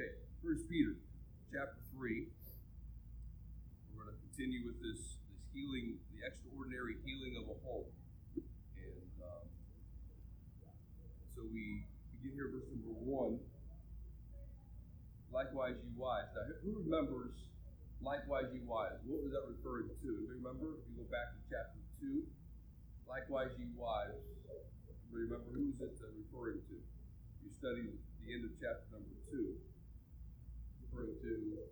Okay, 1 Peter chapter 3. We're going to continue with this healing, the extraordinary healing of a home. And so we begin here, verse number 1. Likewise, you wives. Now, who remembers likewise, you wives? What was that referring to? Anybody remember? If you go back to chapter 2, likewise, you wives. Remember, who's it referring to? You studied the end of chapter number 2, referring to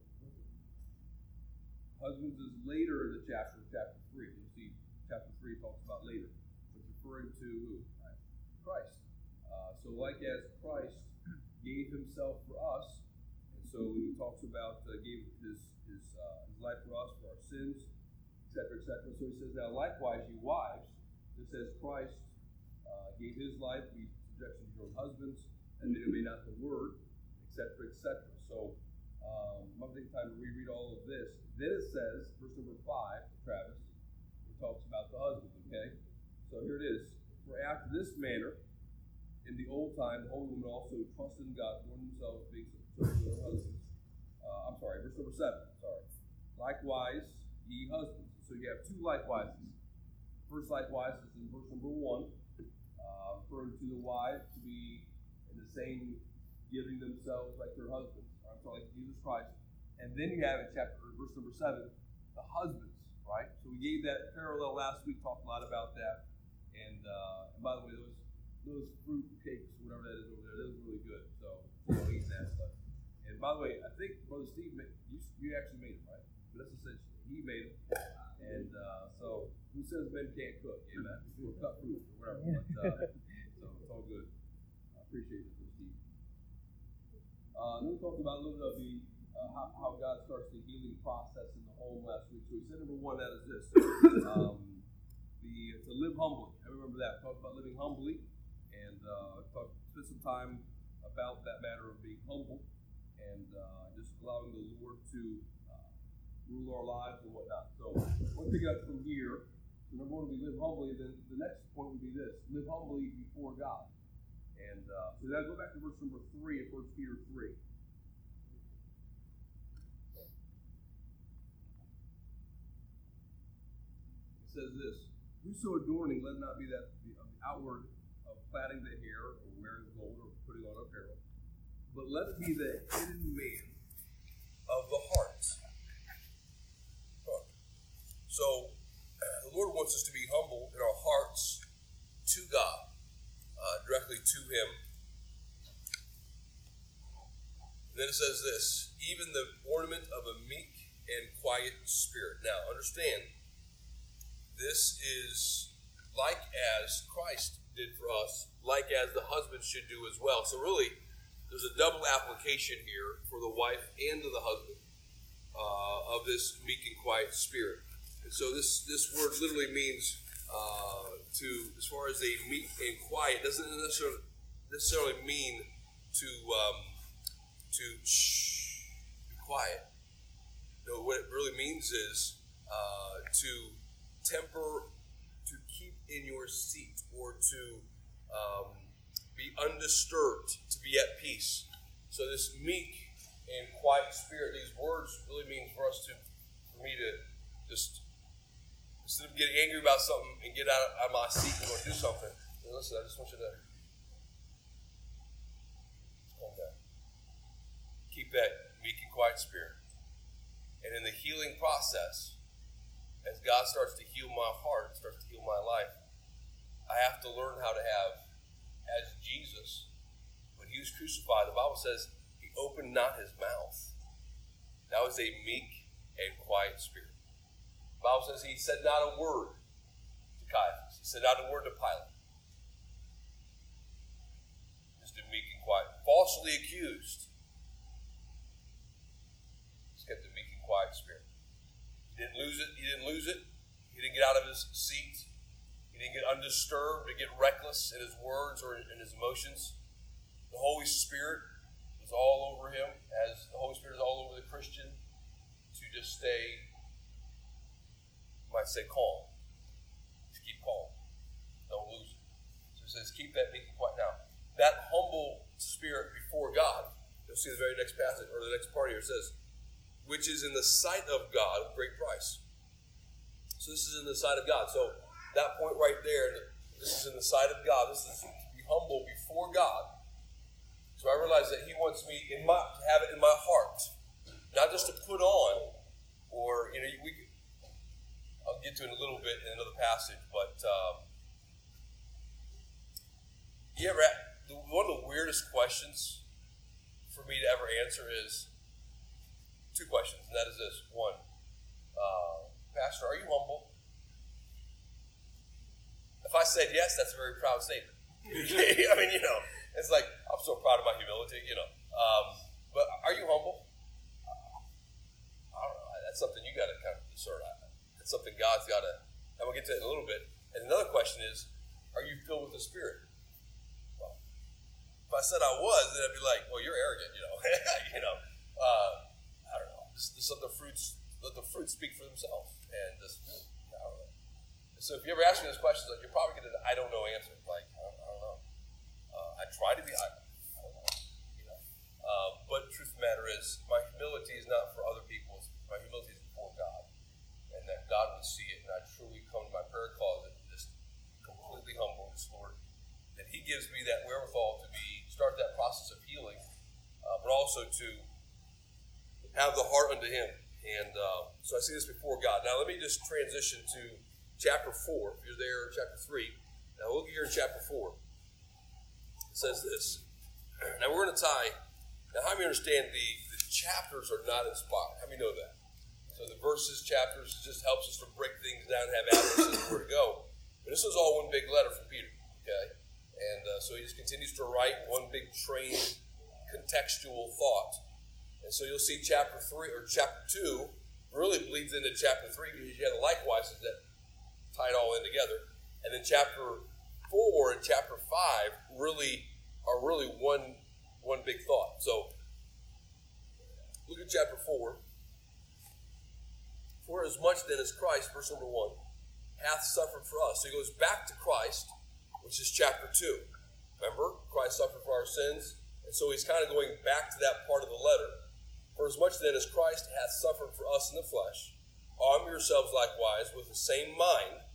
husbands is later in the chapter, chapter 3. You'll see chapter 3 talks about later. But it's referring to who? Christ. So like as Christ gave himself for us, and so he talks about gave his life for us, for our sins, etc., etc. So he says, now likewise, you wives, it says Christ gave his life, be subjection to your own husbands, and they obey not the word, etc., etc. So, I'm taking time to reread all of this. Then it says, verse number 5, Travis, it talks about the husband, okay? So here it is. For after this manner, in the old time, the old woman also trusted in God, born themselves, being subject to their husbands. Verse number 7, Likewise, ye husbands. So you have two likewises. First likewise is in verse number 1. Referring to the wives to be in the same giving themselves like their husbands, right? So like Jesus Christ. And then you have in verse number 7, the husbands, right? So we gave that parallel last week, talked a lot about that. And, by the way, those fruit cakes, whatever that is over there, those are really good. So we'll eat that stuff. And by the way, I think Brother Steve, you actually made it, right? But that's essentially, he made it. And so who says men can't cook? Amen. Or cut fruit or whatever. But, so it's all good. I appreciate it, Brother Steve. Then we talked about a little bit of the how God starts the healing process in the home last week. So we said number 1, that is this. To live humbly. I remember that. We talked about living humbly and spent some time about that matter of being humble and just allowing the Lord to rule our lives and whatnot. So we'll pick up from here. So number 1 would be live humbly. Then the next point would be this: live humbly before God. And so now go back to verse number 3 of 1 Peter 3. It says this: Whoso adorning, let it not be that of the outward of plaiting the hair or wearing gold or putting on apparel, but let it be the hidden man of the heart. So the Lord wants us to be humble in our hearts to God, directly to Him. And then it says this, even the ornament of a meek and quiet spirit. Now understand, this is like as Christ did for us, like as the husband should do as well. So really, there's a double application here for the wife and the husband of this meek and quiet spirit. So this word literally means to, as far as a meek and quiet, doesn't necessarily mean to be quiet. No, what it really means is to temper, to keep in your seat, or to be undisturbed, to be at peace. So this meek and quiet spirit, these words really mean for us to just, instead of getting angry about something and get out of my seat and go do something, and listen, I just want you to calm down. Keep that meek and quiet spirit. And in the healing process, as God starts to heal my heart, starts to heal my life, I have to learn how to have, as Jesus, when he was crucified, the Bible says he opened not his mouth. That was a meek and quiet spirit. The Bible says he said not a word to Caiaphas. He said not a word to Pilate. Just a meek and quiet. Falsely accused. He's kept a meek and quiet spirit. He didn't lose it. He didn't get out of his seat. He didn't get undisturbed or get reckless in his words or in his emotions. The Holy Spirit was all over him, as the Holy Spirit is all over the Christian, to just stay, might say, calm. Just keep calm. Don't lose it. So it says, keep that meek and quiet. Now, that humble spirit before God, see the very next passage or the next part here. It says, which is in the sight of God, great price. So this is in the sight of God. So that point right there, this is in the sight of God. This is to be humble before God. So I realize that he wants me to have it in my heart, not just to put on, or, you know, I'll get to it in a little bit in another passage, but one of the weirdest questions for me to ever answer is two questions, and that is this. One, Pastor, are you humble? If I said yes, that's a very proud statement. I mean, you know, it's like, I'm so proud of my humility, you know. But are you humble? I don't know. That's something you got to kind of discern. That's something God's got to, and we'll get to it in a little bit. And another question is, are you filled with the Spirit? Well, if I said I was, then I'd be like, well, you're arrogant, you know. You know, I don't know. Just let the fruits speak for themselves. And just, I don't know. So if you ever ask me this question, like, you're probably going to, I don't know, answer. Like, I don't know. I try to be, I don't know. You know. But truth of the matter is, my humility is not for other people. My humility is before God. And that God would see it. And I truly come to my prayer closet just completely humble, just, Lord, that he gives me that wherewithal to be, start that process of healing, but also to have the heart unto him. And so I see this before God. Now let me just transition to Chapter 4, if you're there, chapter 3. Now look here in chapter 4. It says this. Now we're going to tie. Now how many understand the chapters are not inspired? How many know that? So the verses, chapters, just helps us to break things down and have addresses where to go. But this is all one big letter from Peter, okay? And so he just continues to write one big trained contextual thought. And so you'll see chapter 3, or chapter 2, really bleeds into chapter 3, because you have likewise is that tie it all in together. And then chapter 4 and chapter 5 are really one big thought. So look at chapter 4. For as much then as Christ, verse number 1, hath suffered for us. So he goes back to Christ, which is chapter 2. Remember, Christ suffered for our sins. And so he's kind of going back to that part of the letter. For as much then as Christ hath suffered for us in the flesh, arm yourselves likewise with the same mind,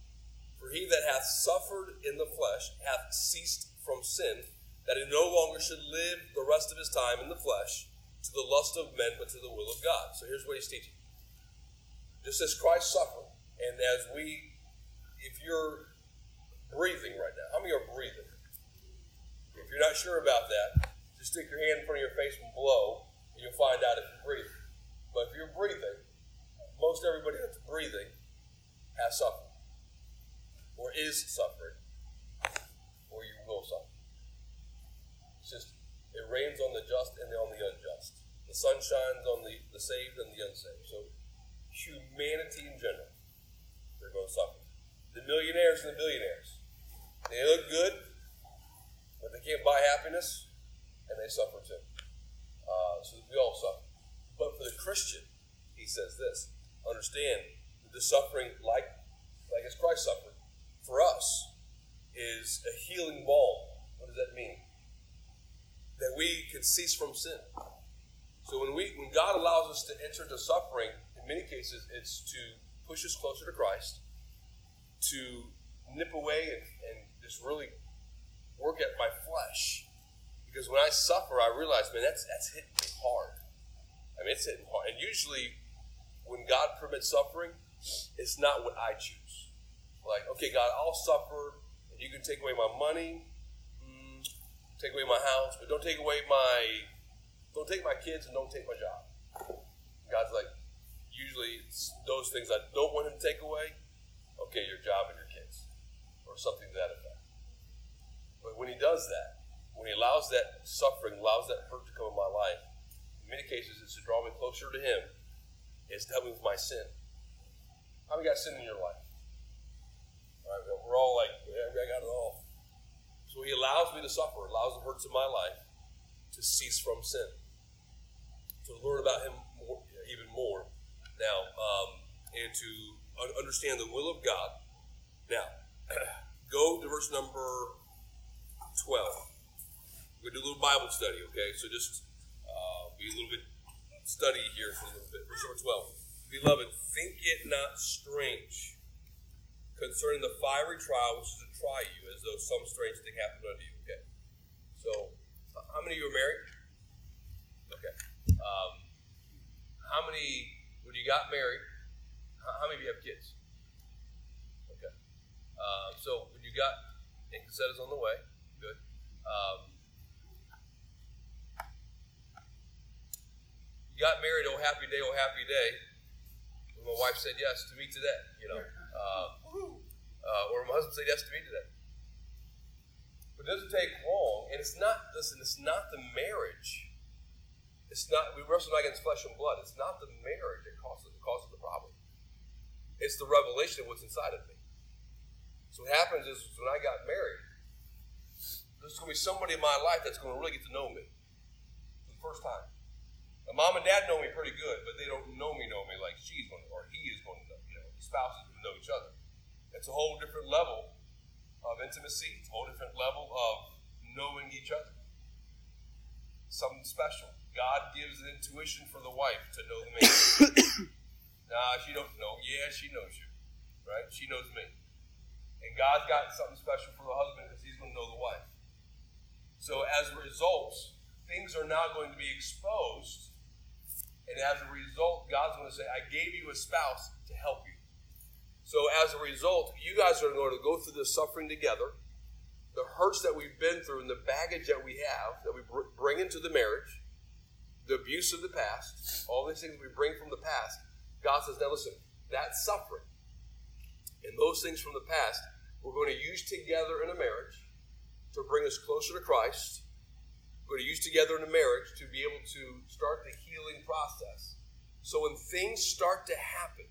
for he that hath suffered in the flesh hath ceased from sin, that he no longer should live the rest of his time in the flesh to the lust of men, but to the will of God. So here's what he's teaching. Just as Christ suffered, and as we, if you're breathing right now, how many are breathing? If you're not sure about that, just stick your hand in front of your face and blow, and you'll find out if you're breathing. But if you're breathing, most everybody that's breathing has suffered, or is suffering, or you will suffer. It's just, it rains on the just and on the unjust. The sun shines on the saved and the unsaved. So humanity in general, they're going to suffer. The millionaires and the billionaires, they look good, but they can't buy happiness, and they suffer too. So we all suffer. But for the Christian, he says this, understand that the suffering, like as Christ suffered, for us is a healing balm. What does that mean? That we can cease from sin. So when God allows us to enter into suffering, in many cases it's to push us closer to Christ, to nip away and just really work at my flesh. Because when I suffer, I realize, man, that's hitting me hard. I mean, it's hitting hard. And usually, when God permits suffering, it's not what I choose. Like, okay, God, I'll suffer, and you can take away my money, take away my house, but don't take my kids, and don't take my job. God's like, usually it's those things I don't want him to take away. Okay, your job and your kids, or something to that effect. But when he does that, when he allows that suffering, allows that hurt to come in my life, in many cases it's to draw me closer to him. It's to help me with my sin. How many got sin in your life? All right, we're all like, yeah, I got it all. So he allows me to suffer, allows the hurts of my life to cease from sin. To learn about him more, even more now, and to understand the will of God. Now, go to verse number 12. We're going to do a little Bible study, okay? So just be a little bit study here for a little bit. Verse number 12. Beloved, think it not strange concerning the fiery trial which is to try you, as though some strange thing happened unto you. Okay. So, how many of you are married? Okay. How many, when you got married, how many of you have kids? Okay. So, when you got, and Cassetta's on the way. Good. You got married, oh happy day, when my wife said yes to me today, you know. Or my husband said yes to me today. But it doesn't take long, and it's not, listen, it's not the marriage. It's not, we wrestle not against flesh and blood. It's not the marriage that causes the problem. It's the revelation of what's inside of me. So what happens is when I got married, there's going to be somebody in my life that's going to really get to know me for the first time. My mom and dad know me pretty good, but they don't know me like she's going to, or he is going to know, you know, the spouses going to know each other. It's a whole different level of intimacy. It's a whole different level of knowing each other. Something special. God gives an intuition for the wife to know the man. Nah, she don't know. Yeah, she knows you, right? She knows me. And God's got something special for the husband because he's going to know the wife. So as a result, things are now going to be exposed. And as a result, God's going to say, I gave you a spouse to help you. So as a result, you guys are going to go through this suffering together, the hurts that we've been through and the baggage that we have, that we bring into the marriage, the abuse of the past, all these things we bring from the past. God says, now listen, that suffering and those things from the past, we're going to use together in a marriage to bring us closer to Christ. We're going to use together in a marriage to be able to start the healing process. So when things start to happen,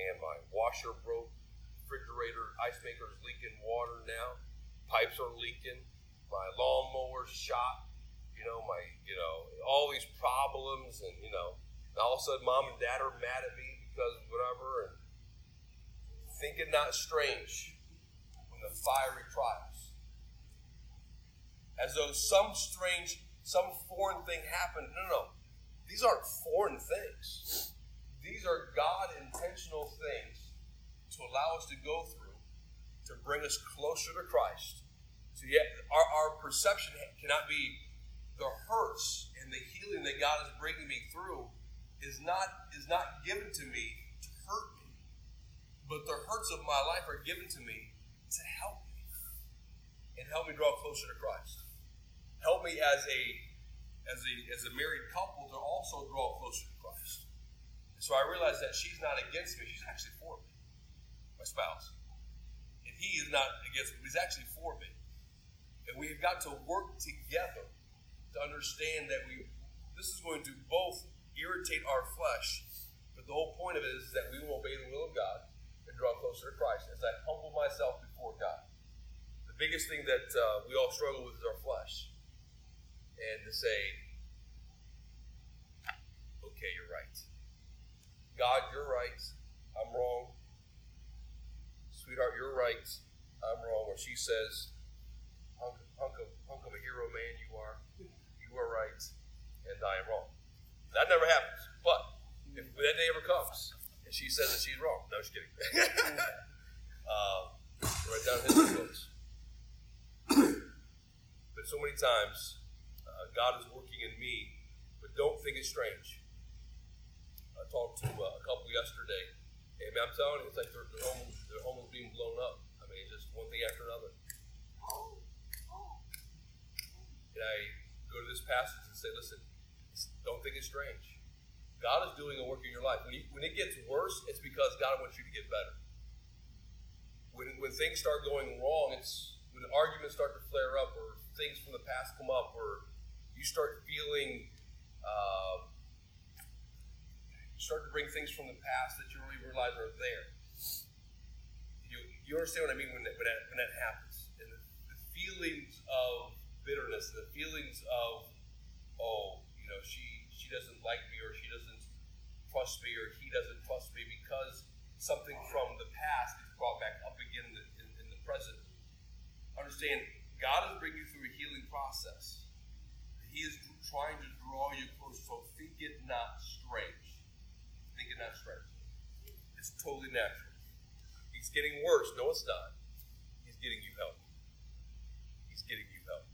and my washer broke, refrigerator, ice maker's leaking water now, pipes are leaking, my lawnmower's shot, you know, all these problems, and you know, and all of a sudden mom and dad are mad at me because of whatever, and think it not strange when the fiery trials. As though some strange, some foreign thing happened. No. These aren't foreign things. These are God-intentional things to allow us to go through, to bring us closer to Christ. So yet our perception cannot be the hurts and the healing that God is bringing me through is not given to me to hurt me. But the hurts of my life are given to me to help me and help me draw closer to Christ. Help me as a married couple to also draw closer to Christ. And so I realized that she's not against me. She's actually for me, my spouse. And he is not against me. He's actually for me. And we have got to work together to understand that this is going to both irritate our flesh, but the whole point of it is that we will obey the will of God and draw closer to Christ as I humble myself before God. The biggest thing that we all struggle with is our flesh. And to say, okay, you're right. God, you're right. I'm wrong. Sweetheart, you're right. I'm wrong. Or she says, hunk of a hero man you are. You are right. And I am wrong. That never happens. But if that day ever comes, and she says that she's wrong. No, just kidding. Write down history books. But so many times, God is working in me, but don't think it's strange. I talked to a couple yesterday, and I'm telling you, it's like their home is being blown up. I mean, just one thing after another. And I go to this passage and say, listen, don't think it's strange. God is doing a work in your life. When it gets worse, it's because God wants you to get better. When things start going wrong, it's when arguments start to flare up, or things from the past come up, or you start feeling, you start to bring things from the past that you really realize are there. You understand what I mean when that happens. And the feelings of bitterness, the feelings of, oh, you know, she doesn't like me, or she doesn't trust me, or he doesn't trust me, because something from the past is brought back up again in the present. Understand, God is bringing you through a healing process. The He is trying to draw you close. So think it not strange. Think it not strange. It's totally natural. He's getting worse. No, it's not. He's getting you help. He's getting you help.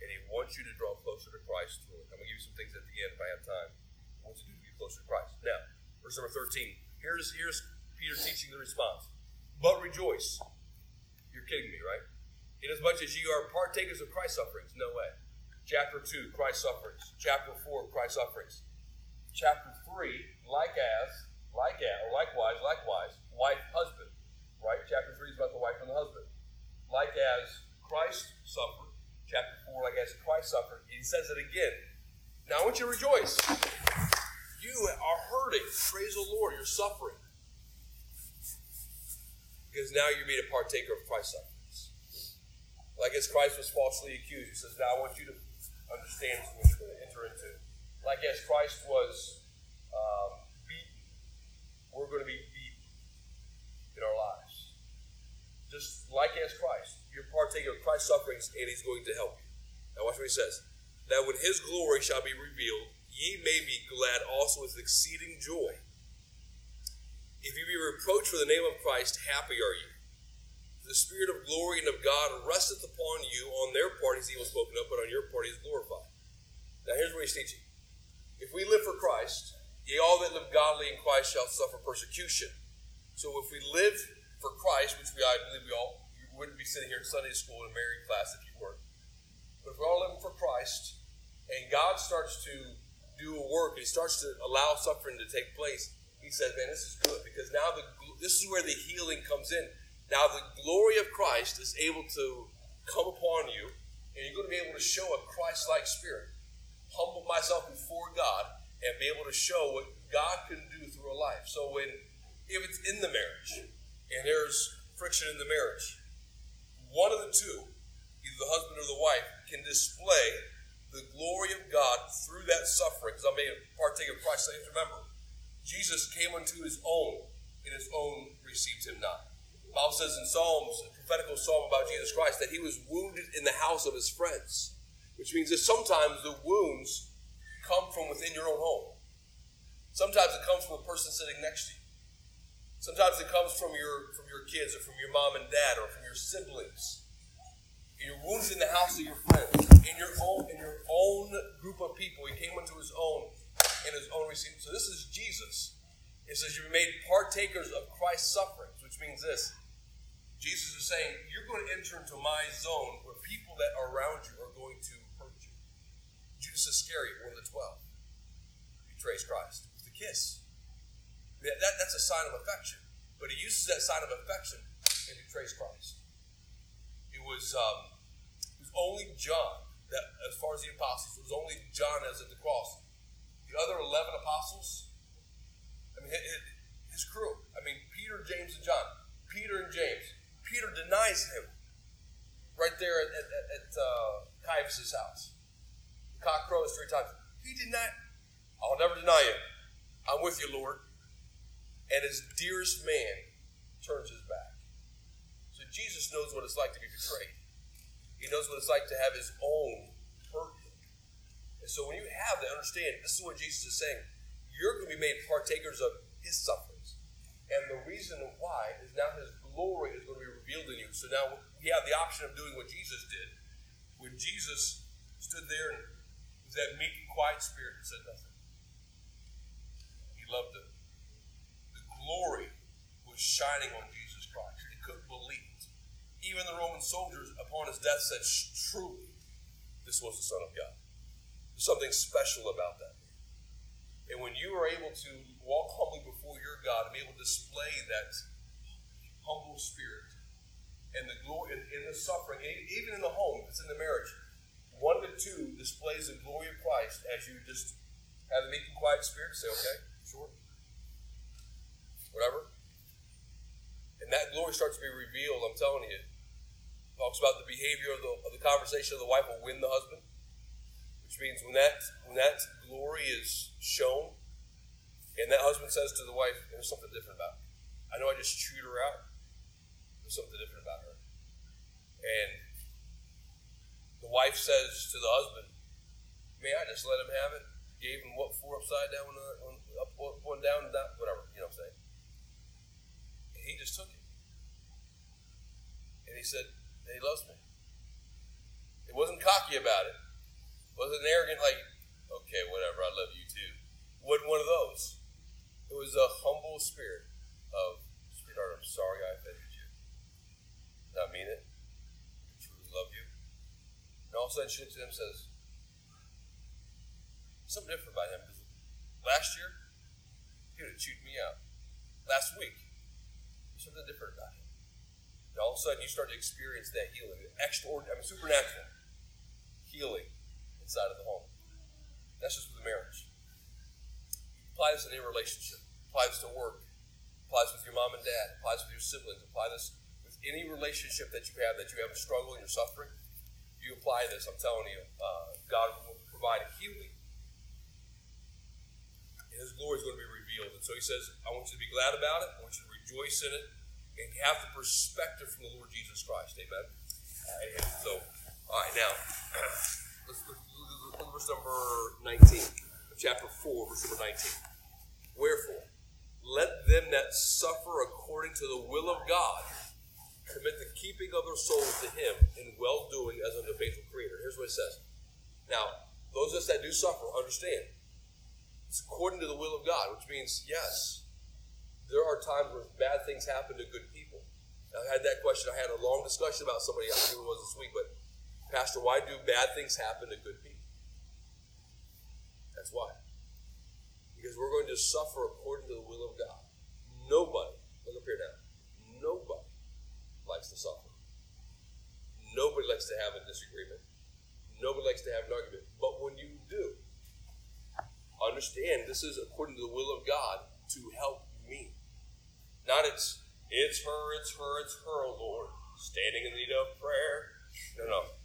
And he wants you to draw closer to Christ through it. I'm going to give you some things at the end if I have time. He wants you to get closer to Christ. Now, verse number 13. Here's Peter teaching the response. But rejoice. You're kidding me, right? Inasmuch as you are partakers of Christ's sufferings. No way. Chapter 2, Christ's sufferings. Chapter 4, Christ's sufferings. Chapter 3, likewise, wife, husband. Right? Chapter 3 is about the wife and the husband. Like as Christ suffered. Chapter 4, like as Christ suffered. And he says it again. Now I want you to rejoice. You are hurting. Praise the Lord. You're suffering. Because now you're made a partaker of Christ's suffering. Like as Christ was falsely accused, he says, now I want you to understand what you're going to enter into. Like as Christ was beaten, we're going to be beaten in our lives. Just like as Christ, you're partaking of Christ's sufferings, and he's going to help you. Now watch what he says. That when his glory shall be revealed, ye may be glad also with exceeding joy. If you be reproached for the name of Christ, happy are you. The Spirit of glory and of God resteth upon you. On their part is evil spoken of, but on your part is glorified. Now here's what he's teaching. If we live for Christ, ye all that live godly in Christ shall suffer persecution. So if we live for Christ, which I believe you wouldn't be sitting here in Sunday school in a married class if you were. But if we're all living for Christ, and God starts to do a work, and he starts to allow suffering to take place, he says, man, this is good, because now this is where the healing comes in. Now the glory of Christ is able to come upon you, and you're going to be able to show a Christ-like spirit. Humble myself before God and be able to show what God can do through a life. So if it's in the marriage, and there's friction in the marriage, one of the two, either the husband or the wife, can display the glory of God through that suffering. Because I'm made a partaker of Christ. Remember, Jesus came unto his own, and his own received him not. The Bible says in Psalms, a prophetical psalm about Jesus Christ, that he was wounded in the house of his friends, which means that sometimes the wounds come from within your own home. Sometimes it comes from a person sitting next to you. Sometimes it comes from your kids or from your mom and dad or from your siblings. You're wounded in the house of your friends, in your own group of people. He came unto his own, and his own received. So this is Jesus. It says you're made partakers of Christ's sufferings, which means this. Jesus is saying, you're going to enter into my zone where people that are around you are going to hurt you. Judas Iscariot, one of the 12, betrays Christ with a kiss. That's a sign of affection. But he uses that sign of affection and betrays Christ. It was only John, that, as far as the apostles, it was only John that was at the cross. The other 11 apostles, I mean, his crew. I mean, Peter, James, and John. Peter and James. Peter denies him right there at Caiaphas' house. The cock crows 3 times. He did not. I'll never deny you. I'm with you, Lord. And his dearest man turns his back. So Jesus knows what it's like to be betrayed. He knows what it's like to have his own hurt. And so when you have that, understand, this is what Jesus is saying. You're going to be made partakers of his sufferings. And the reason why is now his glory is going to be revealed in you. So now we have the option of doing what Jesus did. When Jesus stood there and was that meek and quiet spirit and said nothing. He loved it. The glory was shining on Jesus Christ. They couldn't believe it. Even the Roman soldiers upon his death said, truly, this was the Son of God. There's something special about that. And when you are able to walk humbly before your God and be able to display that humble spirit and the glory in the suffering, even in the home, if it's in the marriage, one of the two displays the glory of Christ as you just have the meek and quiet spirit and say, okay, sure, whatever. And that glory starts to be revealed, I'm telling you. It talks about the behavior of the conversation of the wife will win the husband. Which means when that glory is shown, and that husband says to the wife, there's something different about her. I know I just chewed her out. There's something different about her. And the wife says to the husband, man, I just let him have it. Gave him what four upside down, one up, one down, whatever. You know what I'm saying? And he just took it, and he said, "He loves me." It wasn't cocky about it. It wasn't arrogant, like, "Okay, whatever, I love you too." Wasn't one of those. It was a humble spirit of, "Sweetheart, I'm sorry I offended you. I mean it. I truly love you." And all of a sudden, she looks at him and says, "Something different about him. Last year, he would have chewed me out. Last week, there's something different about him." And all of a sudden, you start to experience that healing, extraordinary, supernatural healing inside of the home. That's just with the marriage. It applies to any relationship. It applies to work. It applies with your mom and dad. It applies with your siblings. Apply this with any relationship that you have a struggle and you're suffering. You apply this, I'm telling you, God will provide a healing. His glory is going to be revealed. And so he says, I want you to be glad about it. I want you to rejoice in it. And have the perspective from the Lord Jesus Christ. Amen. And so, all right, now, let's look at verse number 19. Of chapter 4, verse number 19. Wherefore, let them that suffer according to the will of God commit the keeping of their souls to him in well-doing as unto a faithful creator. Here's what it says. Now, those of us that do suffer, understand, it's according to the will of God, which means, yes, there are times where bad things happen to good people. Now, I had that question. I had a long discussion about somebody. I don't know who it was this week, but, Pastor, why do bad things happen to good people? That's why. Because we're going to suffer according to the will of God. Nobody, look up here now, nobody likes to suffer. Nobody likes to have a disagreement. Nobody likes to have an argument. But when you do, understand, this is according to the will of God to help me. Not it's her, oh Lord, standing in need of prayer. No,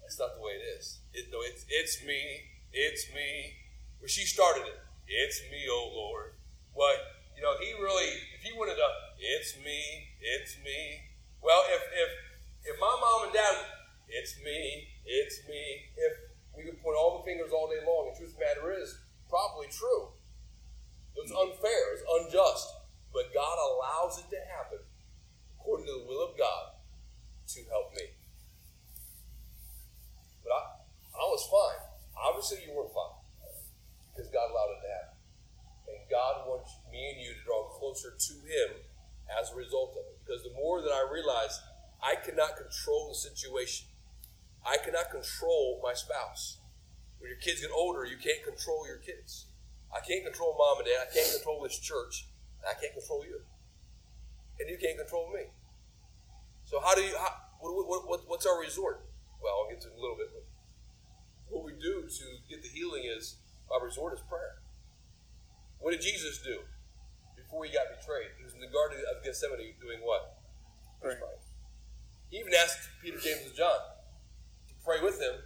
that's not the way it is. It's me. Well, she started it. It's me, oh Lord. What? You know, he really, if he would have done, it's me. Well, if my mom and dad, it's me. If we could point all the fingers all day long, the truth of the matter is, probably true. It was unfair. It was unjust. But God allows it to happen according to the will of God to help me. But I was fine. Obviously, you weren't fine because God allowed it to happen. And God wants me and you to draw closer to him as a result of it. Because the more that I realize I cannot control the situation, I cannot control my spouse. When your kids get older, you can't control your kids. I can't control mom and dad. I can't control this church. And I can't control you. And you can't control me. So what's our resort? Well, I'll get to it in a little bit. But what we do to get the healing is, our resort is prayer. What did Jesus do before he got betrayed? He was in the Garden of Gethsemane doing what? Praying. He even asked Peter, James, and John to pray with him.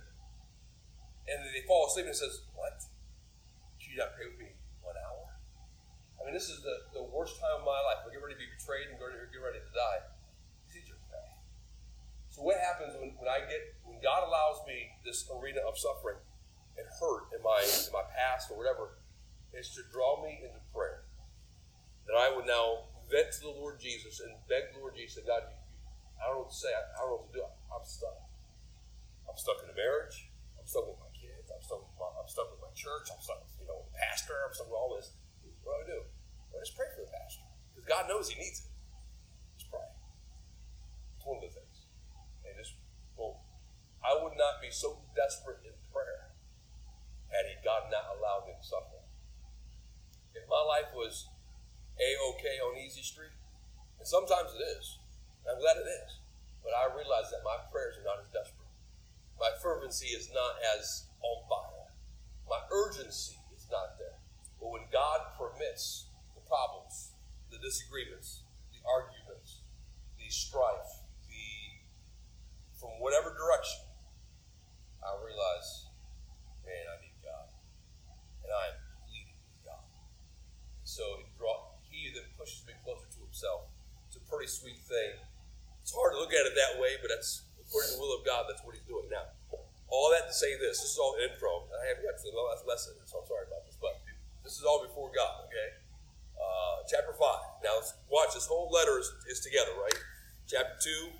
And then they fall asleep and he says, what? You not pray with me 1 hour? I mean, this is the worst time of my life. We're getting ready to be betrayed and get ready to die. So what happens when God allows me this arena of suffering and hurt in my past or whatever, is to draw me into prayer. That I would now vent to the Lord Jesus and beg the Lord Jesus that God, I don't know what to say, I don't know what to do. I'm stuck. I'm stuck in a marriage. I'm stuck with my kids. I'm stuck with my church. I'm stuck with the pastor. I'm stuck with all this. What do I do? Well, just pray for the pastor. Because God knows he needs it. Just pray. It's one of the things. And just, well, I would not be so desperate in prayer had God not allowed me to suffer. If my life was A-okay on Easy Street, and sometimes it is, I'm glad it is, but I realize that my prayers are not as desperate. My fervency is not as on fire. My urgency is not there. But when God permits the problems, the disagreements, the arguments, the strife, from whatever direction, I realize, man, I need God. And I am pleading with God. And so he then pushes me closer to himself. It's a pretty sweet thing. It's hard to look at it that way, but that's according to the will of God, that's what he's doing now. All that to say this. This is all improv. I haven't got to the last lesson, so I'm sorry about this, but this is all before God, okay? Chapter 5. Now, let's watch. This whole letter is together, right? Chapter 2.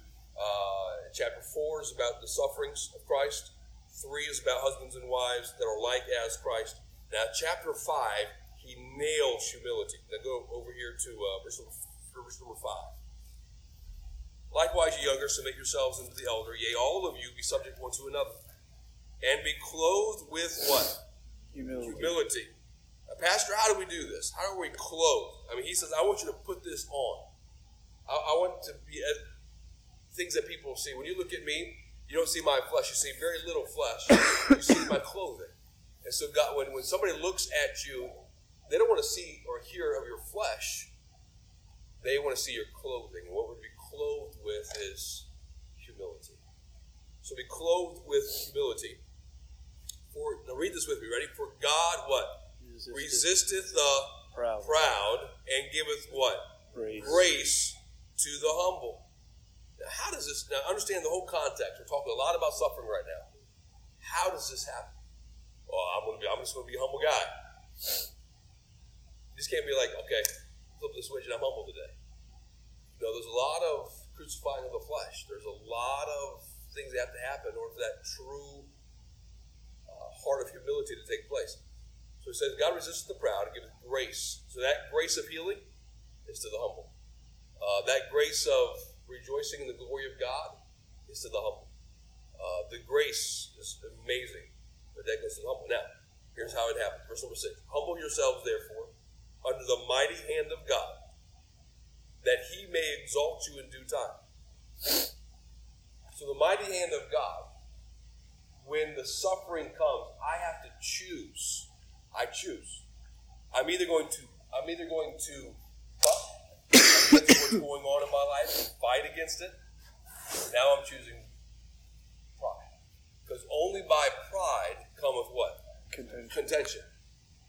Chapter 4 is about the sufferings of Christ. 3 is about husbands and wives that are like as Christ. Now, chapter 5, he nails humility. Now, go over here to verse number 5. Likewise, ye younger, submit yourselves unto the elder. Yea, all of you be subject one to another. And be clothed with what? Humility. Now, Pastor, how do we do this? How are we clothed? I mean, he says, I want you to put this on. I want to be things that people see. When you look at me, you don't see my flesh. You see very little flesh. You see my clothing. And so God, when somebody looks at you, they don't want to see or hear of your flesh. They want to see your clothing. And what would be clothed with is humility. So be clothed with humility. Now read this with me. Ready? For God what? Resisteth the proud and giveth what? Grace to the humble. Now how does this, now understand the whole context. We're talking a lot about suffering right now. How does this happen? Oh, I'm just going to be a humble guy. You just can't be like, okay, flip the switch and I'm humble today. You know, there's a lot of crucifying of the flesh. There's a lot of things that have to happen in order for that true heart of humility to take place. So it says, God resists the proud and giveth grace. So that grace of healing is to the humble. That grace of rejoicing in the glory of God is to the humble. The grace is amazing, but that goes to the humble. Now, here's how it happens. Verse number 6. Humble yourselves, therefore, under the mighty hand of God, that he may exalt you in due time. So the mighty hand of God, when the suffering comes, I have to choose. I choose. I'm either going to what's going on in my life and fight against it. Now I'm choosing pride. Because only by pride cometh what? Contention.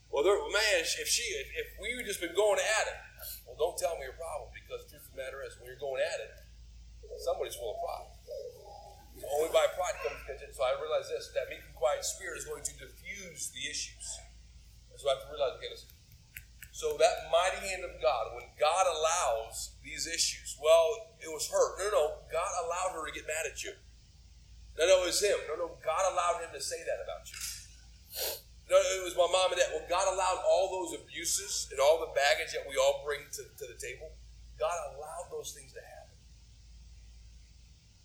Well, man, if we've just been going at it, well, don't tell me your problem, because the truth of the matter is, when you're going at it, somebody's full of pride. So only by pride comes contention. So I realize this, that meek and quiet spirit is going to diffuse the issues. So I have to realize, okay, listen. So that mighty hand of God, when God allows these issues, well, it was her. No, God allowed her to get mad at you. No, it was him. No, God allowed him to say that about you. No, it was my mom and dad. Well, God allowed all those abuses and all the baggage that we all bring to the table. God allowed those things to happen.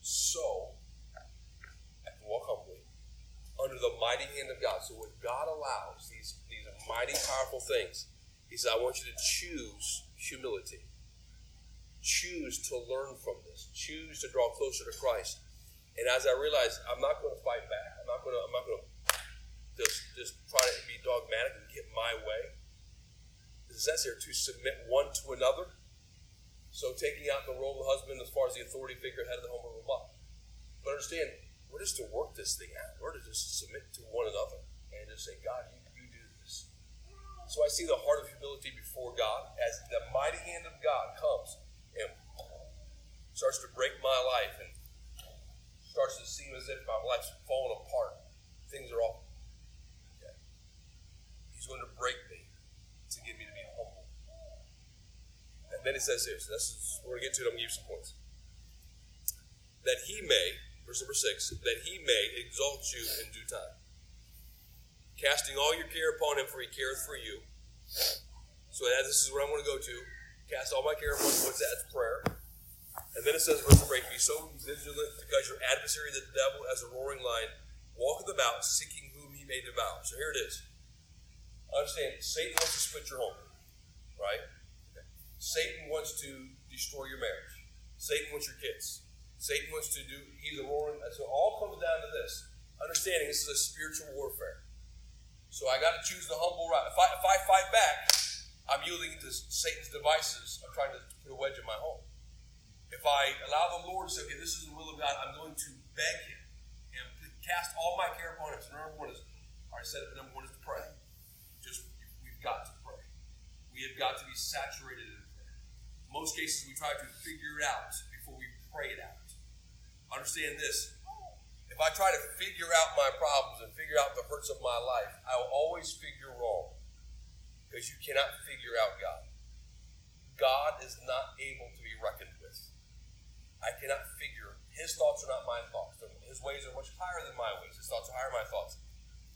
So, I can walk humbly under the mighty hand of God. So when God allows these mighty, powerful things, he says, I want you to choose humility. Choose to learn from this. Choose to draw closer to Christ. And as I realize, I'm not going to fight back. I'm not going to just try to be dogmatic and get my way. It says here to submit one to another. So taking out the role of the husband as far as the authority figure, head of the home of the mother. But understand, we're just to work this thing out. We're to just submit to one another and just say, God, you do this. So I see the heart of humility before God as the mighty hand of God comes and starts to break my life and starts to seem as if my life's falling apart. Things are off. He's going to break me to get me to be humble. And then it says here, so this is, we're going to get to it, I'm going to give you some points. That he may, verse number 6, that he may exalt you in due time. Casting all your care upon him, for he careth for you. So this is what I'm going to go to. Cast all my care upon him. What's that? That's prayer. And then it says, verse number 8, be so vigilant, because your adversary, the devil, as a roaring lion, walketh about, seeking whom he may devour. So here it is. Understand, Satan wants to split your home, right? Okay. Satan wants to destroy your marriage. Satan wants your kids. Satan wants to do either roaring. So it all comes down to this. Understanding this is a spiritual warfare. So I got to choose the humble route. If I fight back, I'm yielding to Satan's devices. I'm trying to put a wedge in my home. If I allow the Lord to say, okay, this is the will of God, I'm going to beg him and cast all my care upon him. So number one is, all right, set up number one is to pray. We've got to pray. We have got to be saturated in prayer. In most cases, we try to figure it out before we pray it out. Understand this. If I try to figure out my problems and figure out the hurts of my life, I will always figure wrong, because you cannot figure out God. God is not able to be reckoned with. I cannot figure. His thoughts are not my thoughts. His ways are much higher than my ways. His thoughts are higher than my thoughts.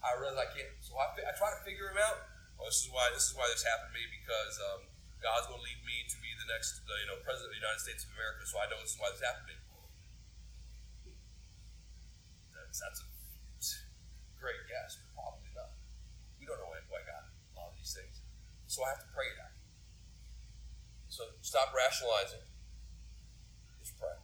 I realize I can't. So I try to figure him out. Well, this is why this happened to me, because God's going to lead me to be the next president of the United States of America. So I know this is why this happened to me. That's a great guess, but probably not. We don't know why God a lot of these things. So I have to pray it out. So stop rationalizing. Just pray.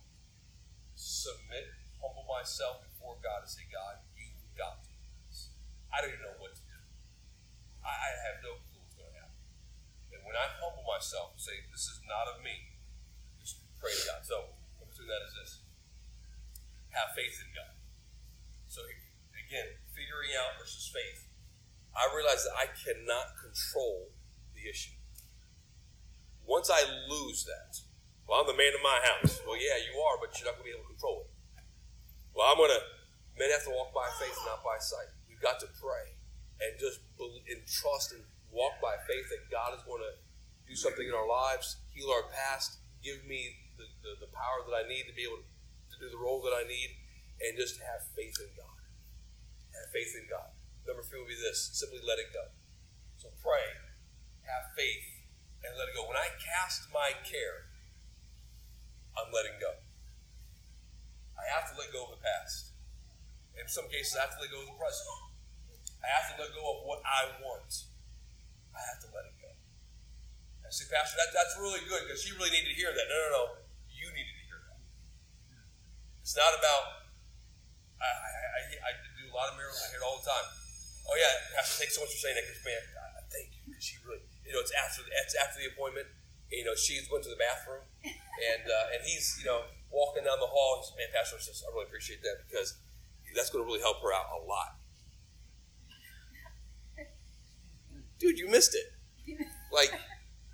Submit, humble myself before God and say, God, you've got to do this. I don't even know what to do. I have no clue what's going to happen. And when I humble myself and say, this is not of me, just pray to God. So number two, that is this. Have faith in God. So again, figuring out versus faith. I realize that I cannot control the issue. Once I lose that, well, I'm the man of my house. Well, yeah, you are, but you're not going to be able to control it. Well, men have to walk by faith, not by sight. We've got to pray and just trust and walk by faith that God is going to do something in our lives, heal our past, give me the power that I need to be able to do the role that I need. And just have faith in God. Have faith in God. Number three will be this. Simply let it go. So pray, have faith, and let it go. When I cast my care, I'm letting go. I have to let go of the past. In some cases, I have to let go of the present. I have to let go of what I want. I have to let it go. I say, Pastor, that's really good, because you really needed to hear that. No. You needed to hear that. It's not about... I do a lot of miracles. I hear it all the time. Oh yeah, Pastor, thanks so much for saying that, because man, I thank you. Because she really, it's after the appointment. And, she's went to the bathroom, and he's walking down the hall. He says, man, Pastor, I really appreciate that, because that's going to really help her out a lot. Dude, you missed it. Like,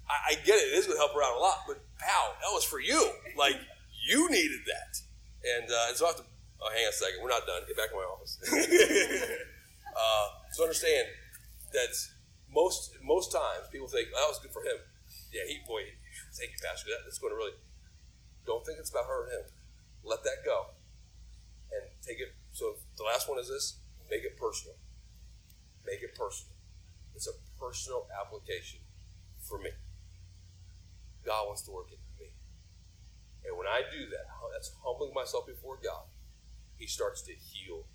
I get it. It is going to help her out a lot, but pal, that was for you. Like, you needed that, and so I have to. Oh, hang on a second. We're not done. Get back in my office. So understand that most times people think, oh, that was good for him. Yeah, boy, thank you, Pastor. That's going to really... Don't think it's about her or him. Let that go. And take it... So the last one is this. Make it personal. Make it personal. It's a personal application for me. God wants to work in me. And when I do that, that's humbling myself before God. He starts to heal